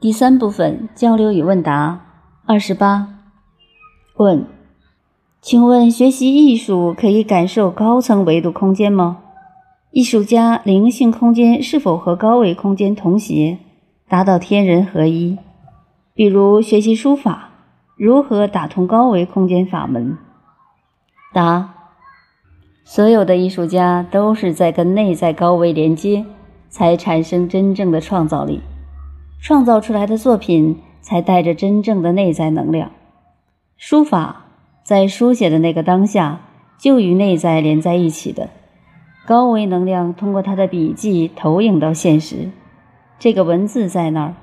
第三部分交流与问答28问：请问学习艺术可以感受高层维度空间吗？艺术家灵性空间是否和高维空间同谐，达到天人合一？比如学习书法，如何打通高维空间法门？答：所有的艺术家都是在跟内在高维连接，才产生真正的创造力。创造出来的作品才带着真正的内在能量。书法在书写的那个当下就与内在连在一起的高维能量，通过他的笔迹投影到现实。这个文字在那儿，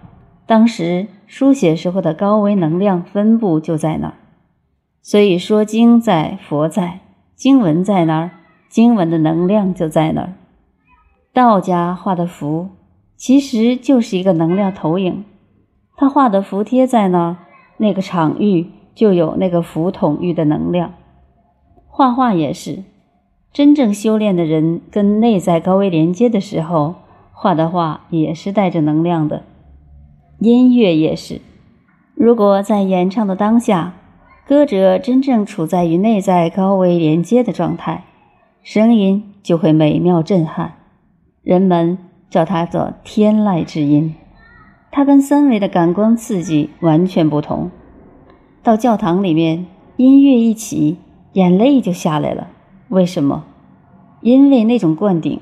当时书写时候的高维能量分布就在那儿。所以说经在，佛在，经文在那儿，经文的能量就在那儿。道家画的符其实就是一个能量投影，他画的符贴在那儿，那个场域就有那个符统域的能量。画画也是，真正修炼的人跟内在高维连接的时候，画的画也是带着能量的。音乐也是，如果在演唱的当下，歌者真正处在于内在高维连接的状态，声音就会美妙震撼，人们叫它做天籁之音。它跟三维的感官刺激完全不同。到教堂里面，音乐一起，眼泪就下来了。为什么？因为那种灌顶，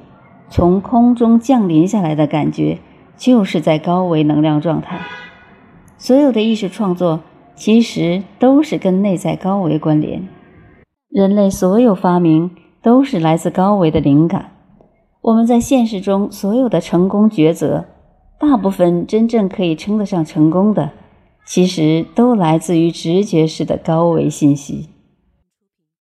从空中降临下来的感觉，就是在高维能量状态。所有的艺术创作其实都是跟内在高维关联。人类所有发明都是来自高维的灵感。我们在现实中所有的成功抉择，大部分真正可以称得上成功的，其实都来自于直觉式的高维信息。